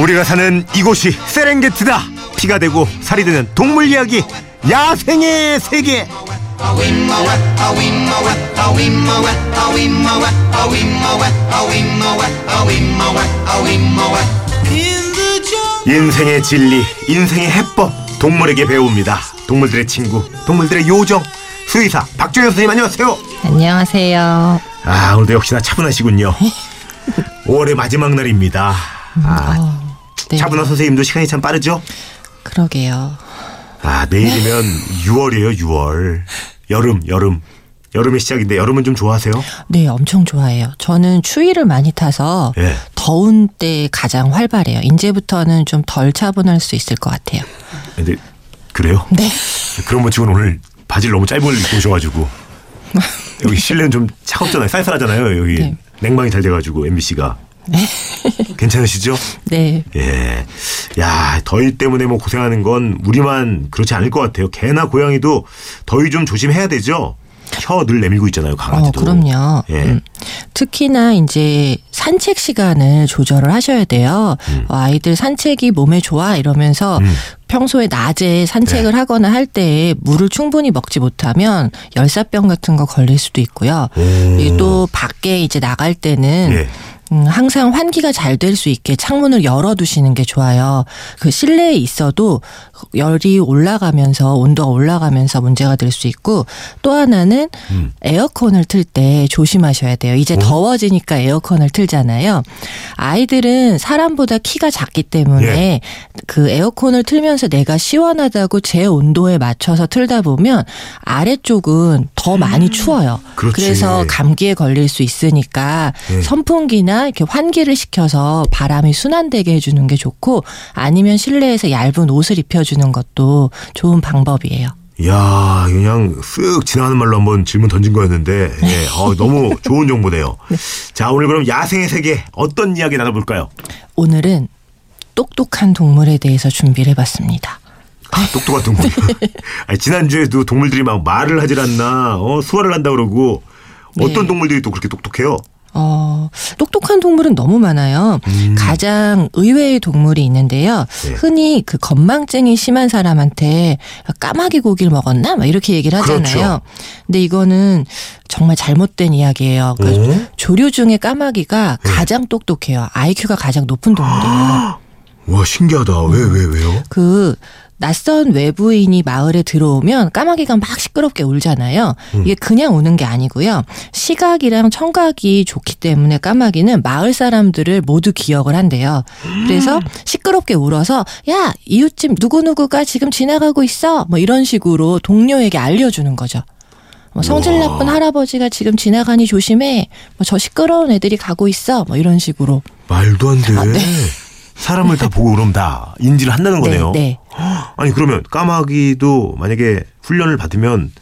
우리가 사는 이곳이 세렝게티다. 피가 되고 살이 되는 동물 이야기, 야생의 세계. 인생의 진리, 인생의 해법, 동물에게 배웁니다. 동물들의 친구, 동물들의 요정, 수의사 박정윤 선생님 안녕하세요. 안녕하세요. 아, 오늘도 역시나 차분하시군요. 5월의 마지막 날입니다. 네. 차분한 선생님도 시간이 참 빠르죠? 그러게요. 아, 내일이면 6월이에요, 6월. 여름. 여름의 시작인데 여름은 좀 좋아하세요? 네, 엄청 좋아해요. 저는 추위를 많이 타서 네. 더운 때 가장 활발해요. 이제부터는 좀 덜 차분할 수 있을 것 같아요. 근데 그래요? 네. 그런 분 치고는 오늘 바지를 너무 짧은 걸 입고 오셔가지고 여기 실내는 좀 차갑잖아요. 쌀쌀하잖아요. 여기 네. 냉방이 잘 돼가지고 MBC가. 네. 괜찮으시죠? 네. 예. 야, 더위 때문에 뭐 고생하는 건 우리만 그렇지 않을 것 같아요. 개나 고양이도 더위 좀 조심해야 되죠. 혀 늘 내밀고 있잖아요, 강아지도. 그럼요. 예. 특히나 이제 산책 시간을 조절을 하셔야 돼요. 아이들 산책이 몸에 좋아 이러면서 평소에 낮에 산책을 네. 하거나 할 때 물을 충분히 먹지 못하면 열사병 같은 거 걸릴 수도 있고요. 또 밖에 이제 나갈 때는 네. 항상 환기가 잘 될 수 있게 창문을 열어두시는 게 좋아요. 그 실내에 있어도 열이 올라가면서 온도가 올라가면서 문제가 될 수 있고, 또 하나는 에어컨을 틀 때 조심하셔야 돼요. 이제 더워지니까 에어컨을 틀잖아요. 아이들은 사람보다 키가 작기 때문에 예. 그 에어컨을 틀면서 내가 시원하다고 제 온도에 맞춰서 틀다 보면 아래쪽은 더 많이 추워요. 그렇지. 그래서 감기에 걸릴 수 있으니까 예. 선풍기나 이렇게 환기를 시켜서 바람이 순환되게 해주는 게 좋고, 아니면 실내에서 얇은 옷을 입혀주는 것도 좋은 방법이에요. 이야, 그냥 쓱 지나가는 말로 한번 질문 던진 거였는데 예, 너무 좋은 정보네요. 네. 자, 오늘 그럼 야생의 세계 어떤 이야기 나눠볼까요? 오늘은 똑똑한 동물에 대해서 준비를 해봤습니다. 아, 똑똑한 동물. 아니, 지난주에도 동물들이 막 말을 하질 않나, 수화를 한다 그러고 어떤 네. 동물들이 또 그렇게 똑똑해요? 똑똑한 동물은 너무 많아요. 가장 의외의 동물이 있는데요. 네. 흔히 그 건망증이 심한 사람한테 까마귀 고기를 먹었나? 막 이렇게 얘기를 하잖아요. 그렇죠. 근데 이거는 정말 잘못된 이야기예요. 그러니까 조류 중에 까마귀가 네. 가장 똑똑해요. IQ가 가장 높은 동물이에요. 와, 신기하다. 왜요? 그 낯선 외부인이 마을에 들어오면 까마귀가 막 시끄럽게 울잖아요. 이게 그냥 우는 게 아니고요. 시각이랑 청각이 좋기 때문에 까마귀는 마을 사람들을 모두 기억을 한대요. 그래서 시끄럽게 울어서 야, 이웃집 누구누구가 지금 지나가고 있어. 뭐 이런 식으로 동료에게 알려주는 거죠. 뭐 성질 나쁜 할아버지가 지금 지나가니 조심해. 뭐 저 시끄러운 애들이 가고 있어. 뭐 이런 식으로. 말도 안 돼. 아, 네. 사람을 다 보고 그럼 다 인지를 한다는 거네요. 네, 네. 아니, 그러면 까마귀도 만약에 훈련을 받으면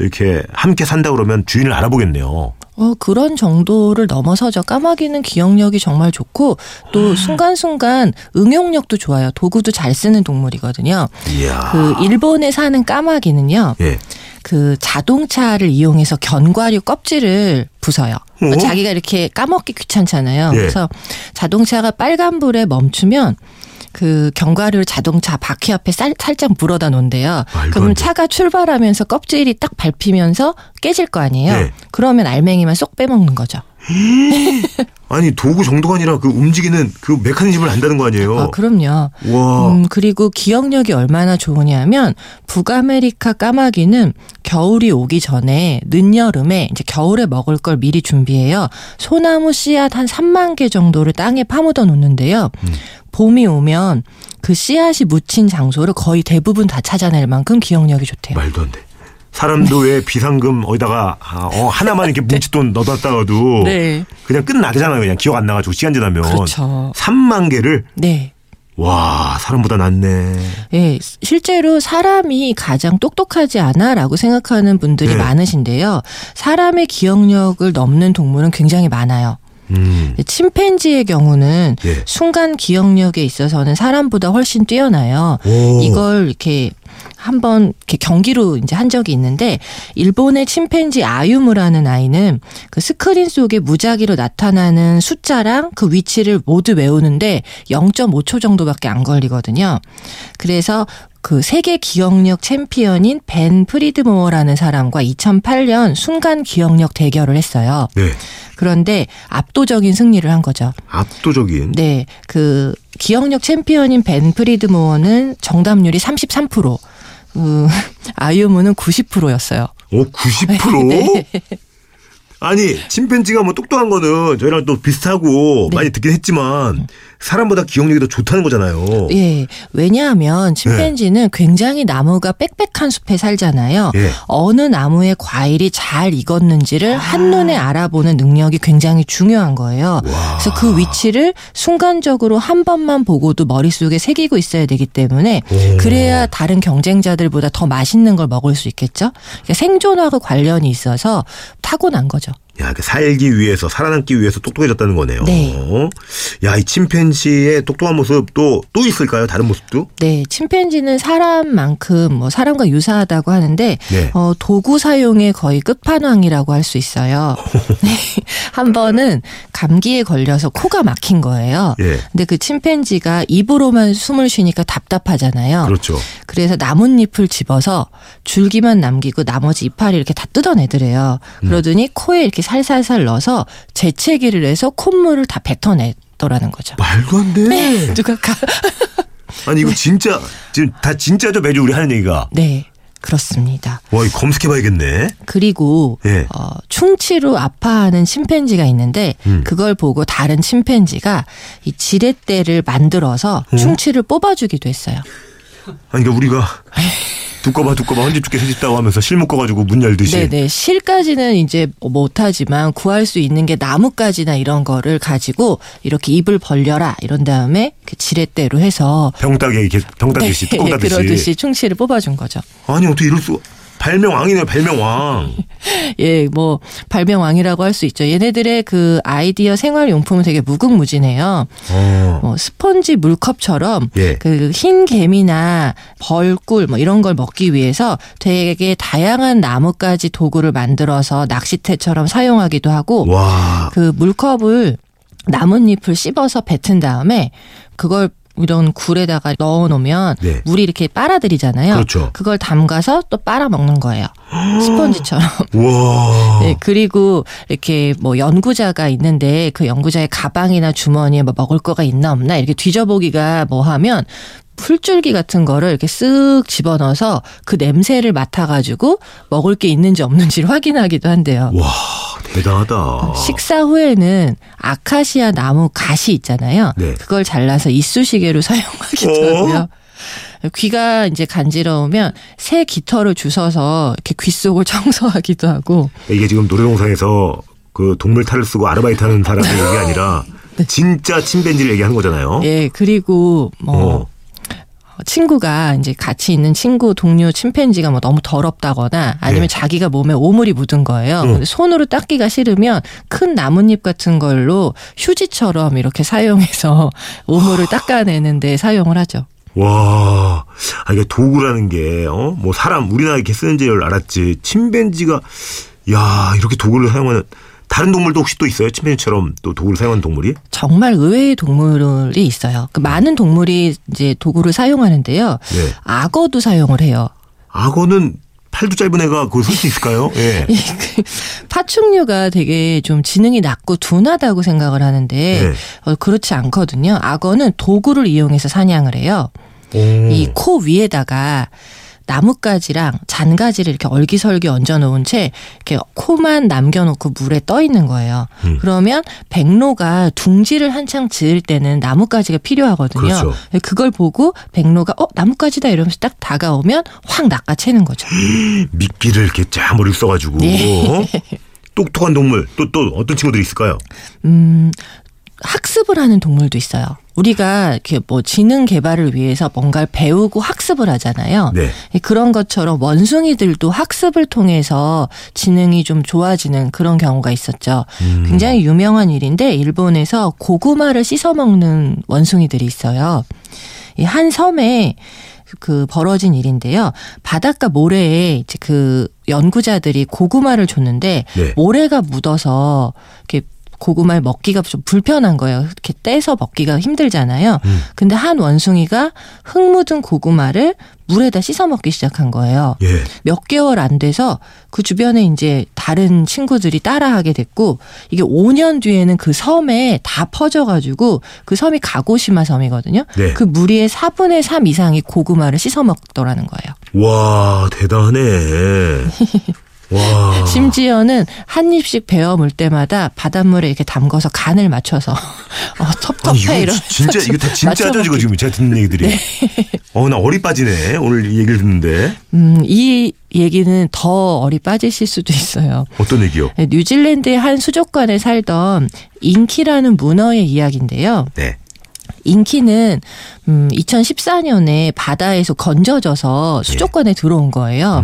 이렇게 함께 산다 그러면 주인을 알아보겠네요. 그런 정도를 넘어서죠. 까마귀는 기억력이 정말 좋고 또 순간순간 응용력도 좋아요. 도구도 잘 쓰는 동물이거든요. 이야. 그 일본에 사는 까마귀는요. 예. 그 자동차를 이용해서 견과류 껍질을 부숴요. 자기가 이렇게 까먹기 귀찮잖아요. 예. 그래서 자동차가 빨간불에 멈추면 그 견과류를 자동차 바퀴 앞에 살짝 물어다 놓은대요. 그럼 차가 출발하면서 껍질이 딱 밟히면서 깨질 거 아니에요. 네. 그러면 알맹이만 쏙 빼먹는 거죠. 아니, 도구 정도가 아니라 그 움직이는 그 메커니즘을 안다는 거 아니에요? 그럼요. 와. 그리고 기억력이 얼마나 좋으냐면 북아메리카 까마귀는 겨울이 오기 전에 늦여름에 이제 겨울에 먹을 걸 미리 준비해요. 소나무 씨앗 한 3만 개 정도를 땅에 파묻어 놓는데요. 봄이 오면 그 씨앗이 묻힌 장소를 거의 대부분 다 찾아낼 만큼 기억력이 좋대요. 말도 안 돼. 사람도 왜 비상금 어디다가 하나만 이렇게 뭉칫돈 넣어놨다가도 네. 그냥 끝나잖아요. 그냥 기억 안 나가지고 시간 지나면. 그렇죠. 3만 개를? 네. 와, 사람보다 낫네. 예, 실제로 사람이 가장 똑똑하지 않아라고 생각하는 분들이 네. 많으신데요. 사람의 기억력을 넘는 동물은 굉장히 많아요. 침팬지의 경우는 예. 순간 기억력에 있어서는 사람보다 훨씬 뛰어나요. 오. 이걸 이렇게 한번 이렇게 경기로 이제 한 적이 있는데, 일본의 침팬지 아유무라는 아이는 그 스크린 속에 무작위로 나타나는 숫자랑 그 위치를 모두 외우는데 0.5초 정도밖에 안 걸리거든요. 그래서 그 세계 기억력 챔피언인 벤 프리드모어라는 사람과 2008년 순간 기억력 대결을 했어요. 네. 그런데 압도적인 승리를 한 거죠. 압도적인? 네. 그 기억력 챔피언인 벤 프리드모어는 정답률이 33%, 아유무는 90%였어요. 오, 90%? 네. 아니, 침팬지가 뭐 똑똑한 거는 저희랑 또 비슷하고 네. 많이 듣긴 했지만 사람보다 기억력이 더 좋다는 거잖아요. 예. 왜냐하면 침팬지는 네. 굉장히 나무가 빽빽한 숲에 살잖아요. 예. 어느 나무의 과일이 잘 익었는지를 한눈에 알아보는 능력이 굉장히 중요한 거예요. 와. 그래서 그 위치를 순간적으로 한 번만 보고도 머릿속에 새기고 있어야 되기 때문에 오. 그래야 다른 경쟁자들보다 더 맛있는 걸 먹을 수 있겠죠. 그러니까 생존하고 관련이 있어서 타고난 거죠. 야, 살기 위해서, 살아남기 위해서 똑똑해졌다는 거네요. 네. 야, 이 침팬지의 똑똑한 모습도 또 있을까요? 다른 모습도? 네, 침팬지는 사람만큼 뭐 사람과 유사하다고 하는데 네. 도구 사용의 거의 끝판왕이라고 할 수 있어요. 한 번은 감기에 걸려서 코가 막힌 거예요. 예. 근데 그 침팬지가 입으로만 숨을 쉬니까 답답하잖아요. 그렇죠. 그래서 나뭇잎을 집어서 줄기만 남기고 나머지 이파리 이렇게 다 뜯어내더래요. 그러더니 코에 이렇게 살살살 넣어서 재채기를 해서 콧물을 다 뱉어내더라는 거죠. 말도 안 돼. 네. 아니 이거 진짜 지금 다 진짜죠? 매주 우리 하는 얘기가. 네. 그렇습니다. 와, 이거 검색해봐야겠네. 그리고 예. 충치로 아파하는 침팬지가 있는데 그걸 보고 다른 침팬지가 이 지렛대를 만들어서 충치를 뽑아주기도 했어요. 아니 그러니까 우리가 두꺼봐 헌집 죽게 해줬다고 하면서 실 묶어가지고 문 열듯이. 네네, 실까지는 이제 못하지만 구할 수 있는 게 나뭇가지나 이런 거를 가지고 이렇게 입을 벌려라 이런 다음에 그 지렛대로 해서 병따듯이 뚜껑 따듯이 그러듯이 충치를 뽑아준 거죠. 아니 어떻게 이럴 수? 발명왕이네요, 발명왕. 예, 뭐 발명왕이라고 할 수 있죠. 얘네들의 그 아이디어 생활용품은 되게 무궁무진해요. 뭐 스펀지 물컵처럼 예. 그 흰 개미나 벌꿀 뭐 이런 걸 먹기 위해서 되게 다양한 나뭇가지 도구를 만들어서 낚싯대처럼 사용하기도 하고 와. 그 물컵을 나뭇잎을 씹어서 뱉은 다음에 그걸 이런 굴에다가 넣어놓으면 네. 물이 이렇게 빨아들이잖아요. 그렇죠. 그걸 담가서 또 빨아먹는 거예요. 스펀지처럼. 와. 네, 그리고 이렇게 뭐 연구자가 있는데 그 연구자의 가방이나 주머니에 뭐 먹을 거가 있나 없나 이렇게 뒤져보기가 뭐 하면 풀줄기 같은 거를 이렇게 쓱 집어넣어서 그 냄새를 맡아가지고 먹을 게 있는지 없는지를 확인하기도 한대요. 와. 대단하다. 식사 후에는 아카시아 나무 가시 있잖아요. 네. 그걸 잘라서 이쑤시개로 사용하기도 하고요. 귀가 이제 간지러우면 새 깃털을 주워서 이렇게 귀 속을 청소하기도 하고. 이게 지금 노래동산에서 그 동물 탈을 쓰고 아르바이트 하는 사람들 얘기 아니라 진짜 침팬지를 얘기하는 거잖아요. 예, 그리고 뭐. 친구가 이제 같이 있는 친구 동료 침팬지가 뭐 너무 더럽다거나 아니면 예. 자기가 몸에 오물이 묻은 거예요. 근데 손으로 닦기가 싫으면 큰 나뭇잎 같은 걸로 휴지처럼 이렇게 사용해서 오물을 닦아내는데 사용을 하죠. 와, 아, 이게 도구라는 게 뭐 사람 우리나 이렇게 쓰는지 알았지. 침팬지가 야 이렇게 도구를 사용하는. 다른 동물도 혹시 또 있어요? 침팬지처럼 또 도구를 사용하는 동물이? 정말 의외의 동물이 있어요. 그 많은 동물이 이제 도구를 사용하는데요. 네. 악어도 사용을 해요. 악어는 팔도 짧은 애가 그걸 쓸 수 있을까요? 예. 파충류가 되게 좀 지능이 낮고 둔하다고 생각을 하는데 네. 그렇지 않거든요. 악어는 도구를 이용해서 사냥을 해요. 이 코 위에다가 나뭇가지랑 잔가지를 이렇게 얼기설기 얹어놓은 채 이렇게 코만 남겨놓고 물에 떠 있는 거예요. 그러면 백로가 둥지를 한창 지을 때는 나뭇가지가 필요하거든요. 그렇죠. 그걸 보고 백로가 나뭇가지다 이러면서 딱 다가오면 확 낚아채는 거죠. 미끼를 이렇게 쫙 머리를 써가지고 네. 똑똑한 동물 또 어떤 친구들이 있을까요? 학습을 하는 동물도 있어요. 우리가 이렇게 뭐 지능 개발을 위해서 뭔가를 배우고 학습을 하잖아요. 네. 그런 것처럼 원숭이들도 학습을 통해서 지능이 좀 좋아지는 그런 경우가 있었죠. 굉장히 유명한 일인데 일본에서 고구마를 씻어 먹는 원숭이들이 있어요. 이 한 섬에 그 벌어진 일인데요. 바닷가 모래에 이제 그 연구자들이 고구마를 줬는데 네. 모래가 묻어서 이렇게 고구마를 먹기가 좀 불편한 거예요. 이렇게 떼서 먹기가 힘들잖아요. 근데 한 원숭이가 흙 묻은 고구마를 물에다 씻어 먹기 시작한 거예요. 예. 몇 개월 안 돼서 그 주변에 이제 다른 친구들이 따라하게 됐고 이게 5년 뒤에는 그 섬에 다 퍼져가지고 그 섬이 가고시마 섬이거든요. 네. 그 무리의 4분의 3 이상이 고구마를 씻어 먹더라는 거예요. 와 대단해. 와. 심지어는 한 입씩 베어 물 때마다 바닷물에 이렇게 담가서 간을 맞춰서 텁텁해 이런. 진짜 이거 다 진짜죠 지금 제가 듣는 얘기들이. 네. 나 어리 빠지네 오늘 이 얘기를 듣는데. 이 얘기는 더 어리 빠지실 수도 있어요. 어떤 얘기요? 네, 뉴질랜드의 한 수족관에 살던 잉키라는 문어의 이야기인데요. 네. 잉키는 2014년에 바다에서 건져져서 수족관에 예. 들어온 거예요.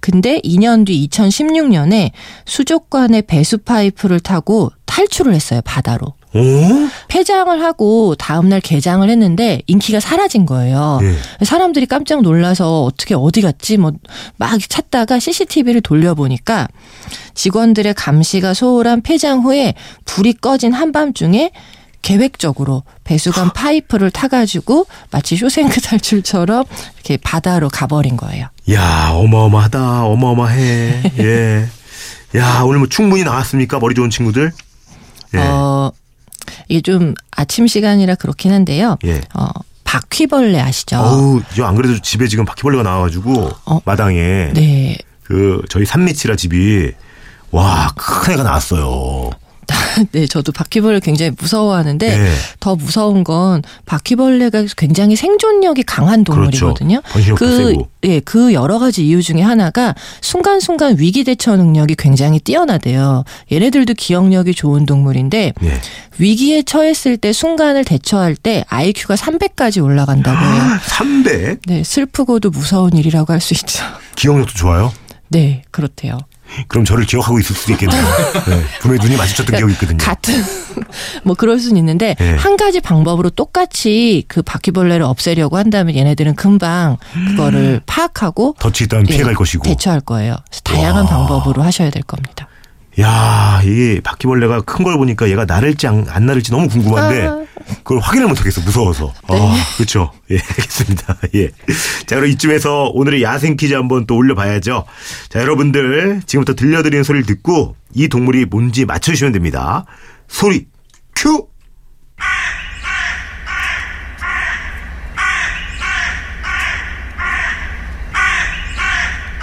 근데 2년 뒤 2016년에 수족관의 배수 파이프를 타고 탈출을 했어요. 바다로. 오? 폐장을 하고 다음날 개장을 했는데 인기가 사라진 거예요. 예. 사람들이 깜짝 놀라서 어떻게 어디 갔지 막 찾다가 CCTV를 돌려보니까 직원들의 감시가 소홀한 폐장 후에 불이 꺼진 한밤중에 계획적으로 배수관 파이프를 타가지고 마치 쇼생크 탈출처럼 이렇게 바다로 가버린 거예요. 야, 어마어마하다, 어마어마해. 예, 야, 오늘 뭐 충분히 나왔습니까, 머리 좋은 친구들? 예. 이게 좀 아침 시간이라 그렇긴 한데요. 예. 바퀴벌레 아시죠? 어우, 저 안 그래도 집에 지금 바퀴벌레가 나와가지고 마당에 네. 그 저희 산밑이라 집이 와, 큰 애가 나왔어요. 네, 저도 바퀴벌레 굉장히 무서워하는데 네. 더 무서운 건 바퀴벌레가 굉장히 생존력이 강한 동물이거든요. 그렇죠. 그 여러 가지 이유 중에 하나가 순간순간 위기 대처 능력이 굉장히 뛰어나대요. 얘네들도 기억력이 좋은 동물인데 네. 위기에 처했을 때 순간을 대처할 때 IQ가 300까지 올라간다고 해요. 300? 네, 슬프고도 무서운 일이라고 할 수 있죠. 기억력도 좋아요? 네, 그렇대요. 그럼 저를 기억하고 있을 수도 있겠네요. 네, 분명히 눈이 마주쳤던 기억이 있거든요. 같은 뭐 그럴 수는 있는데 네. 한 가지 방법으로 똑같이 그 바퀴벌레를 없애려고 한다면 얘네들은 금방 그거를 파악하고 덫이 있다면 피해갈 것이고 대처할 거예요. 그래서 다양한 방법으로 하셔야 될 겁니다. 야, 이게 바퀴벌레가 큰 걸 보니까 얘가 나를지 안 나를지 너무 궁금한데 그걸 확인을 못하겠어 무서워서. 네. 그렇죠. 예, 알겠습니다. 예. 자, 그럼 이쯤에서 오늘의 야생 퀴즈 한번 또 올려봐야죠. 자, 여러분들 지금부터 들려드리는 소리를 듣고 이 동물이 뭔지 맞춰주시면 됩니다. 소리 큐.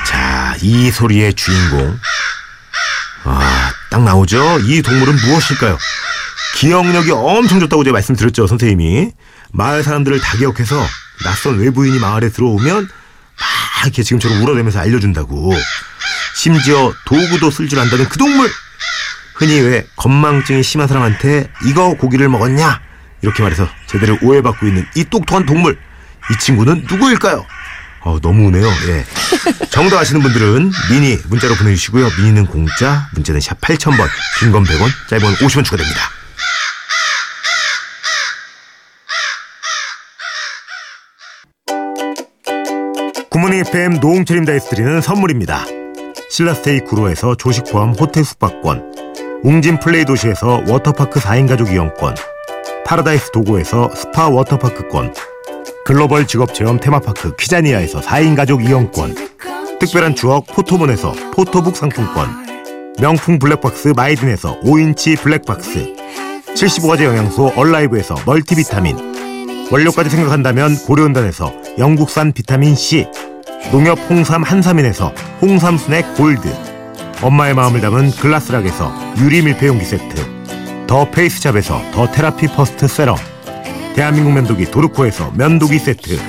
자, 이 소리의 주인공. 딱 나오죠? 이 동물은 무엇일까요? 기억력이 엄청 좋다고 제가 말씀드렸죠, 선생님이. 마을 사람들을 다 기억해서 낯선 외부인이 마을에 들어오면 막 이렇게 지금처럼 울어대면서 알려준다고. 심지어 도구도 쓸 줄 안다는 그 동물. 흔히 왜 건망증이 심한 사람한테 이거 고기를 먹었냐? 이렇게 말해서 제대로 오해받고 있는 이 똑똑한 동물. 이 친구는 누구일까요? 너무 우네요. 예. 정답 아시는 분들은 미니 문자로 보내주시고요. 미니는 공짜, 문제는 샵 8000번, 긴 건 100원, 짧은 건 50원 추가됩니다. 굿모닝 FM 노홍철입니다. 드리는 선물입니다. 신라스테이 구로에서 조식 포함 호텔 숙박권, 웅진 플레이 도시에서 워터파크 4인 가족 이용권, 파라다이스 도고에서 스파 워터파크권, 글로벌 직업체험 테마파크 키자니아에서 4인 가족 이용권, 특별한 추억 포토몬에서 포토북 상품권, 명품 블랙박스 마이딘에서 5인치 블랙박스, 75가지 영양소 얼라이브에서 멀티비타민, 원료까지 생각한다면 고려온단에서 영국산 비타민C, 농협 홍삼 한삼인에서 홍삼 스낵 골드, 엄마의 마음을 담은 글라스락에서 유리 밀폐용기 세트, 더 페이스샵에서 더 테라피 퍼스트 세럼, 대한민국 면도기 도르코에서 면도기 세트,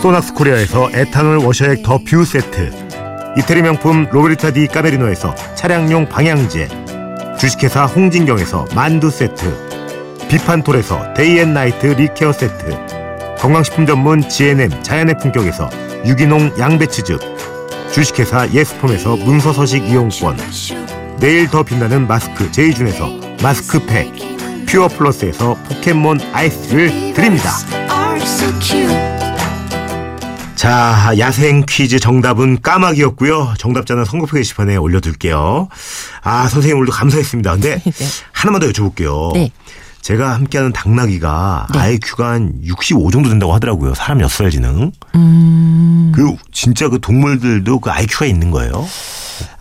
소낙스 코리아에서 에탄올 워셔액 더 뷰 세트, 이태리 명품 로베르타 디 까메리노에서 차량용 방향제, 주식회사 홍진경에서 만두 세트, 비판톨에서 데이앤나이트 리케어 세트, 건강식품 전문 GNM 자연의 품격에서 유기농 양배추즙, 주식회사 예스폼에서 문서서식 이용권, 내일 더 빛나는 마스크 제이준에서 마스크팩, 퓨어 플러스에서 포켓몬 아이스를 드립니다. 자, 야생 퀴즈 정답은 까마귀였고요. 정답자는 선거표 게시판에 올려둘게요. 아, 선생님 오늘도 감사했습니다. 근데 네. 하나만 더 여쭤볼게요. 네. 제가 함께하는 당나귀가 네. IQ가 한 65 정도 된다고 하더라고요. 사람 6살지는. 그 진짜 그 동물들도 그 IQ가 있는 거예요?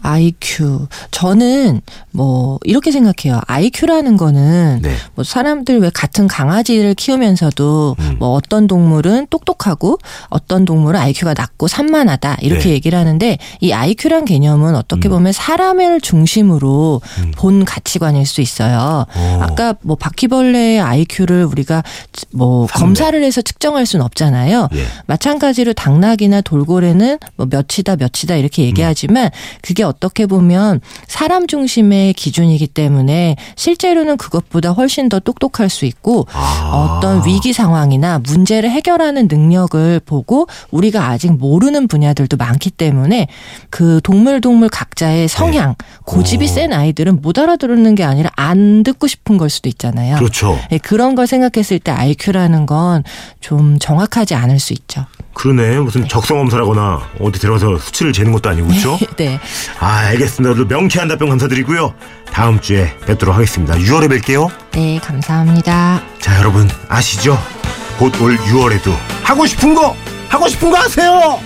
IQ. 저는 뭐 이렇게 생각해요. IQ라는 거는 네. 뭐 사람들 왜 같은 강아지를 키우면서도 뭐 어떤 동물은 똑똑하고 어떤 동물은 IQ가 낮고 산만하다 이렇게 네. 얘기를 하는데 이 IQ란 개념은 어떻게 보면 사람을 중심으로 본 가치관일 수 있어요. 오. 아까 뭐 바퀴벌레의 IQ를 우리가 뭐 300. 검사를 해서 측정할 수는 없잖아요. 예. 마찬가지로 당나귀나 돌고래는 뭐 몇이다 이렇게 얘기하지만 그게 어떻게 보면 사람 중심의 기준이기 때문에 실제로는 그것보다 훨씬 더 똑똑할 수 있고 아. 어떤 위기 상황이나 문제를 해결하는 능력을 보고 우리가 아직 모르는 분야들도 많기 때문에 그 동물 각자의 성향, 네. 고집이 센 아이들은 못 알아들는 게 아니라 안 듣고 싶은 걸 수도 있잖아요. 그렇죠. 네, 그런 걸 생각했을 때 IQ라는 건 좀 정확하지 않을 수 있죠. 그러네. 무슨 네. 적성검사라거나 어디 들어가서 수치를 재는 것도 아니고 그렇죠? 네. 아, 알겠습니다. 오늘 명쾌한 답변 감사드리고요. 다음 주에 뵙도록 하겠습니다. 6월에 뵐게요. 네, 감사합니다. 자, 여러분 아시죠? 곧 올 6월에도 하고 싶은 거 하세요.